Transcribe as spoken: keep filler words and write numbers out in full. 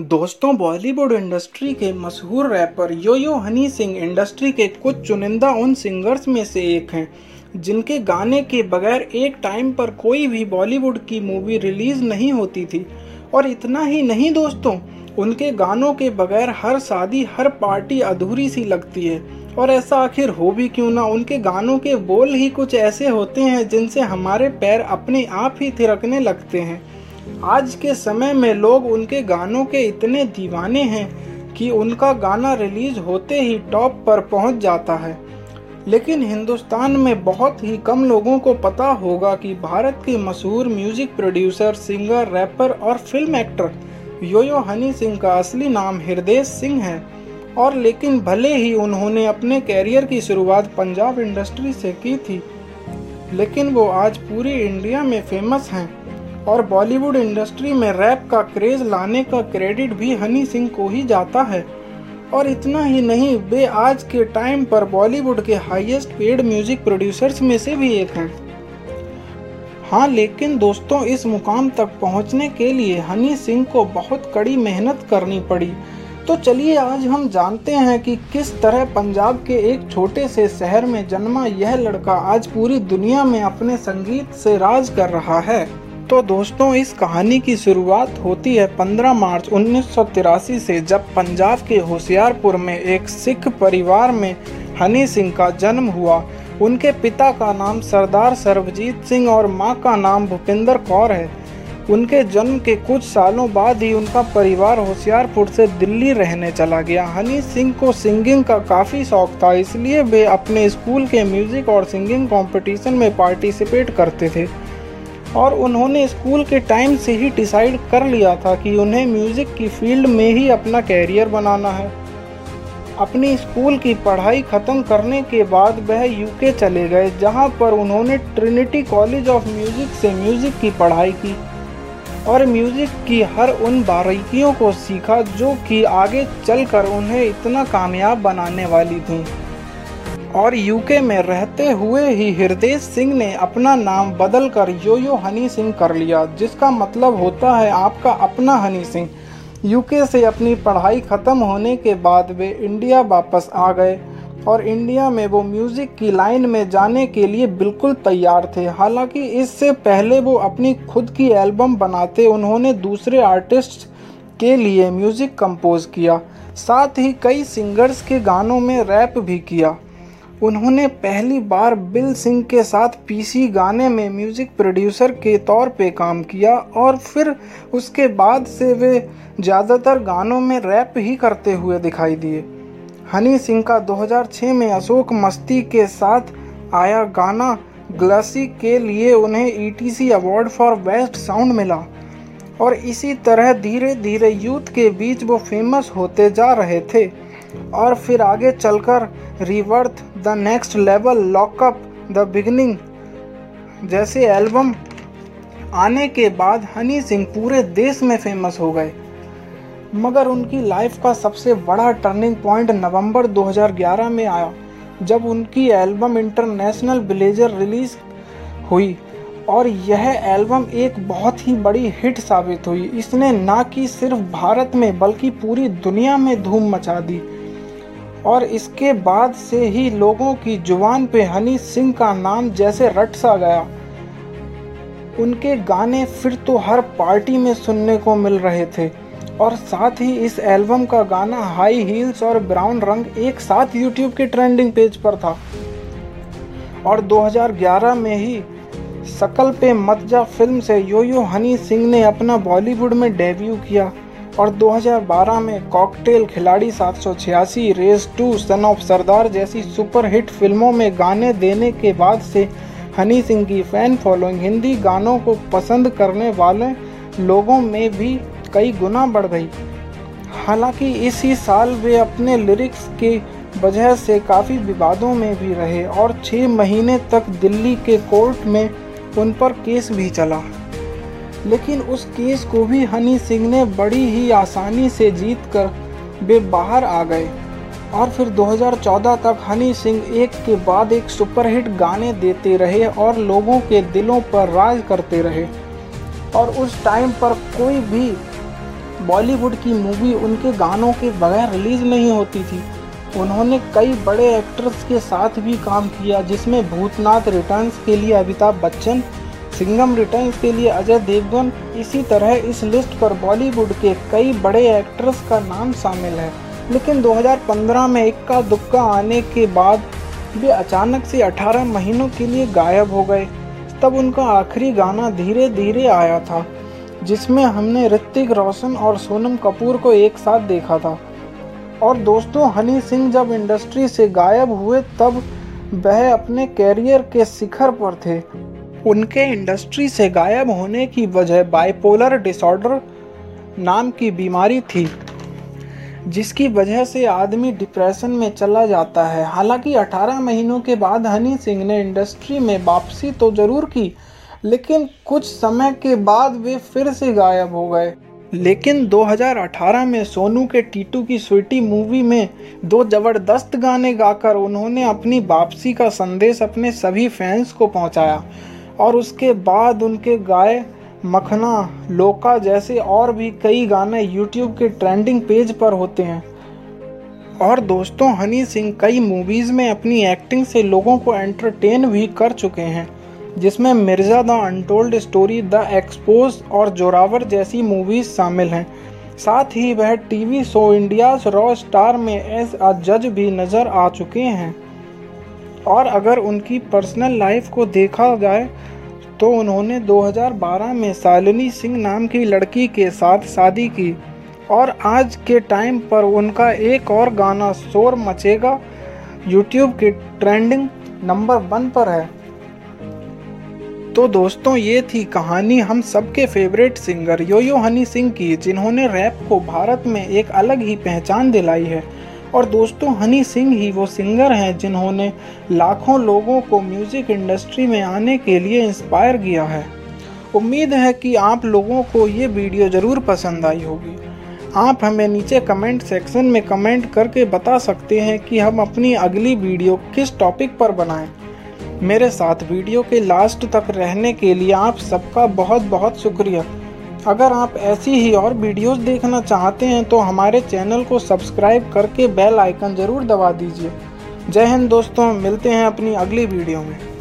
दोस्तों, बॉलीवुड इंडस्ट्री के मशहूर रैपर यो यो हनी सिंह इंडस्ट्री के कुछ चुनिंदा उन सिंगर्स में से एक हैं जिनके गाने के बगैर एक टाइम पर कोई भी बॉलीवुड की मूवी रिलीज़ नहीं होती थी। और इतना ही नहीं दोस्तों, उनके गानों के बगैर हर शादी, हर पार्टी अधूरी सी लगती है। और ऐसा आखिर हो भी क्यों ना, उनके गानों के बोल ही कुछ ऐसे होते हैं जिनसे हमारे पैर अपने आप ही थिरकने लगते हैं। आज के समय में लोग उनके गानों के इतने दीवाने हैं कि उनका गाना रिलीज होते ही टॉप पर पहुंच जाता है। लेकिन हिंदुस्तान में बहुत ही कम लोगों को पता होगा कि भारत के मशहूर म्यूज़िक प्रोड्यूसर, सिंगर, रैपर और फिल्म एक्टर यो यो हनी सिंह का असली नाम हिरदेश सिंह है। और लेकिन भले ही उन्होंने अपने कैरियर की शुरुआत पंजाब इंडस्ट्री से की थी, लेकिन वो आज पूरी इंडिया में फेमस हैं। और बॉलीवुड इंडस्ट्री में रैप का क्रेज़ लाने का क्रेडिट भी हनी सिंह को ही जाता है। और इतना ही नहीं, वे आज के टाइम पर बॉलीवुड के हाईएस्ट पेड म्यूज़िक प्रोड्यूसर्स में से भी एक हैं। हाँ, लेकिन दोस्तों, इस मुकाम तक पहुंचने के लिए हनी सिंह को बहुत कड़ी मेहनत करनी पड़ी। तो चलिए आज हम जानते हैं कि किस तरह पंजाब के एक छोटे से शहर में जन्मा यह लड़का आज पूरी दुनिया में अपने संगीत से राज कर रहा है। तो दोस्तों, इस कहानी की शुरुआत होती है पंद्रह मार्च उन्नीस सौ तिरासी से, जब पंजाब के होशियारपुर में एक सिख परिवार में हनी सिंह का जन्म हुआ। उनके पिता का नाम सरदार सरबजीत सिंह और मां का नाम भूपिंदर कौर है। उनके जन्म के कुछ सालों बाद ही उनका परिवार होशियारपुर से दिल्ली रहने चला गया। हनी सिंह को सिंगिंग का काफ़ी शौक था, इसलिए वे अपने स्कूल के म्यूज़िक और सिंगिंग कॉम्पिटिशन में पार्टिसिपेट करते थे। और उन्होंने स्कूल के टाइम से ही डिसाइड कर लिया था कि उन्हें म्यूज़िक की फील्ड में ही अपना कैरियर बनाना है। अपनी स्कूल की पढ़ाई ख़त्म करने के बाद वह यूके चले गए, जहां पर उन्होंने ट्रिनिटी कॉलेज ऑफ म्यूज़िक से म्यूज़िक की पढ़ाई की और म्यूज़िक की हर उन बारीकियों को सीखा जो कि आगे चलकर उन्हें इतना कामयाब बनाने वाली थी। और यूके में रहते हुए ही हिरदेश सिंह ने अपना नाम बदलकर यो यो हनी सिंह कर लिया, जिसका मतलब होता है आपका अपना हनी सिंह। यूके से अपनी पढ़ाई ख़त्म होने के बाद वे इंडिया वापस आ गए और इंडिया में वो म्यूज़िक की लाइन में जाने के लिए बिल्कुल तैयार थे। हालांकि इससे पहले वो अपनी खुद की एल्बम बनाते, उन्होंने दूसरे आर्टिस्ट के लिए म्यूज़िक कंपोज़ किया, साथ ही कई सिंगर्स के गानों में रैप भी किया। उन्होंने पहली बार बिल सिंह के साथ पीसी गाने में म्यूज़िक प्रोड्यूसर के तौर पे काम किया और फिर उसके बाद से वे ज़्यादातर गानों में रैप ही करते हुए दिखाई दिए। हनी सिंह का दो हज़ार छह में अशोक मस्ती के साथ आया गाना ग्लसी के लिए उन्हें ETC award for best sound मिला। और इसी तरह धीरे धीरे यूथ के बीच वो फेमस होते जा रहे थे। और फिर आगे चलकर rebirth the next level, lockup the beginning जैसे एल्बम आने के बाद हनी सिंह पूरे देश में फेमस हो गए। मगर उनकी लाइफ का सबसे बड़ा टर्निंग पॉइंट नवंबर दो हज़ार ग्यारह में आया, जब उनकी एल्बम इंटरनेशनल विलेजर रिलीज़ हुई। और यह एल्बम एक बहुत ही बड़ी हिट साबित हुई। इसने ना कि सिर्फ भारत में बल्कि पूरी दुनिया में धूम मचा दी। और इसके बाद से ही लोगों की जुबान पे हनी सिंह का नाम जैसे रट सा गया। उनके गाने फिर तो हर पार्टी में सुनने को मिल रहे थे। और साथ ही इस एल्बम का गाना हाई हील्स और ब्राउन रंग एक साथ यूट्यूब के ट्रेंडिंग पेज पर था। और दो हज़ार ग्यारह में ही शकल पे मत जा फिल्म से यो यो हनी सिंह ने अपना बॉलीवुड में डेब्यू किया। और दो हज़ार बारह में कॉकटेल, खिलाड़ी सात सौ छियासी, रेस टू, सन ऑफ सरदार जैसी सुपरहिट फिल्मों में गाने देने के बाद से हनी सिंह की फ़ैन फॉलोइंग हिंदी गानों को पसंद करने वाले लोगों में भी कई गुना बढ़ गई। हालांकि इसी साल वे अपने लिरिक्स की वजह से काफ़ी विवादों में भी रहे और छः महीने तक दिल्ली के कोर्ट में उन पर केस भी चला। लेकिन उस केस को भी हनी सिंह ने बड़ी ही आसानी से जीत कर वे बाहर आ गए। और फिर दो हज़ार चौदह तक हनी सिंह एक के बाद एक सुपरहिट गाने देते रहे और लोगों के दिलों पर राज करते रहे। और उस टाइम पर कोई भी बॉलीवुड की मूवी उनके गानों के बगैर रिलीज़ नहीं होती थी। उन्होंने कई बड़े एक्टर्स के साथ भी काम किया, जिसमें भूतनाथ रिटर्न्स के लिए अमिताभ बच्चन, सिंघम रिटर्न्स के लिए अजय देवगन। इसी तरह इस लिस्ट पर बॉलीवुड के कई बड़े एक्टर्स का नाम शामिल है। लेकिन दो हज़ार पंद्रह में इक्का दुक्का आने के बाद वे अचानक से अठारह महीनों के लिए गायब हो गए। तब उनका आखिरी गाना धीरे धीरे आया था, जिसमें हमने ऋतिक रोशन और सोनम कपूर को एक साथ देखा था। और दोस्तों, हनी सिंह जब इंडस्ट्री से गायब हुए तब वह अपने कैरियर के शिखर पर थे। उनके इंडस्ट्री से गायब होने की वजह बाइपोलर डिसऑर्डर नाम की बीमारी थी, जिसकी वजह से आदमी डिप्रेशन में चला जाता है। हालांकि अठारह महीनों के बाद हनी सिंह ने इंडस्ट्री में वापसी तो जरूर की, लेकिन कुछ समय के बाद वे फिर से गायब हो गए। लेकिन दो हज़ार अठारह में सोनू के टीटू की स्वीटी मूवी में दो जबरदस्त गाने गाकर उन्होंने अपनी वापसी का संदेश अपने सभी फैंस को पहुंचाया। और उसके बाद उनके गाए मखना, लोका जैसे और भी कई गाने YouTube के ट्रेंडिंग पेज पर होते हैं। और दोस्तों, हनी सिंह कई मूवीज़ में अपनी एक्टिंग से लोगों को एंटरटेन भी कर चुके हैं, जिसमें Mirza the untold story, the expose और जोरावर जैसी मूवीज़ शामिल हैं। साथ ही वह TV show India's raw star में एज अ जज भी नज़र आ चुके हैं। और अगर उनकी पर्सनल लाइफ को देखा जाए तो उन्होंने दो हज़ार बारह में शालिनी सिंह नाम की लड़की के साथ शादी की। और आज के टाइम पर उनका एक और गाना शोर मचेगा यूट्यूब के ट्रेंडिंग नंबर वन पर है। तो दोस्तों, ये थी कहानी हम सबके फेवरेट सिंगर यो यो हनी सिंह की, जिन्होंने रैप को भारत में एक अलग ही पहचान दिलाई है। और दोस्तों, हनी सिंह ही वो सिंगर हैं जिन्होंने लाखों लोगों को म्यूज़िक इंडस्ट्री में आने के लिए इंस्पायर किया है। उम्मीद है कि आप लोगों को ये वीडियो ज़रूर पसंद आई होगी। आप हमें नीचे कमेंट सेक्शन में कमेंट करके बता सकते हैं कि हम अपनी अगली वीडियो किस टॉपिक पर बनाएं। मेरे साथ वीडियो के लास्ट तक रहने के लिए आप सबका बहुत बहुत शुक्रिया। अगर आप ऐसी ही और वीडियोस देखना चाहते हैं तो हमारे चैनल को सब्सक्राइब करके बेल आइकन ज़रूर दबा दीजिए। जय हिंद दोस्तों, मिलते हैं अपनी अगली वीडियो में।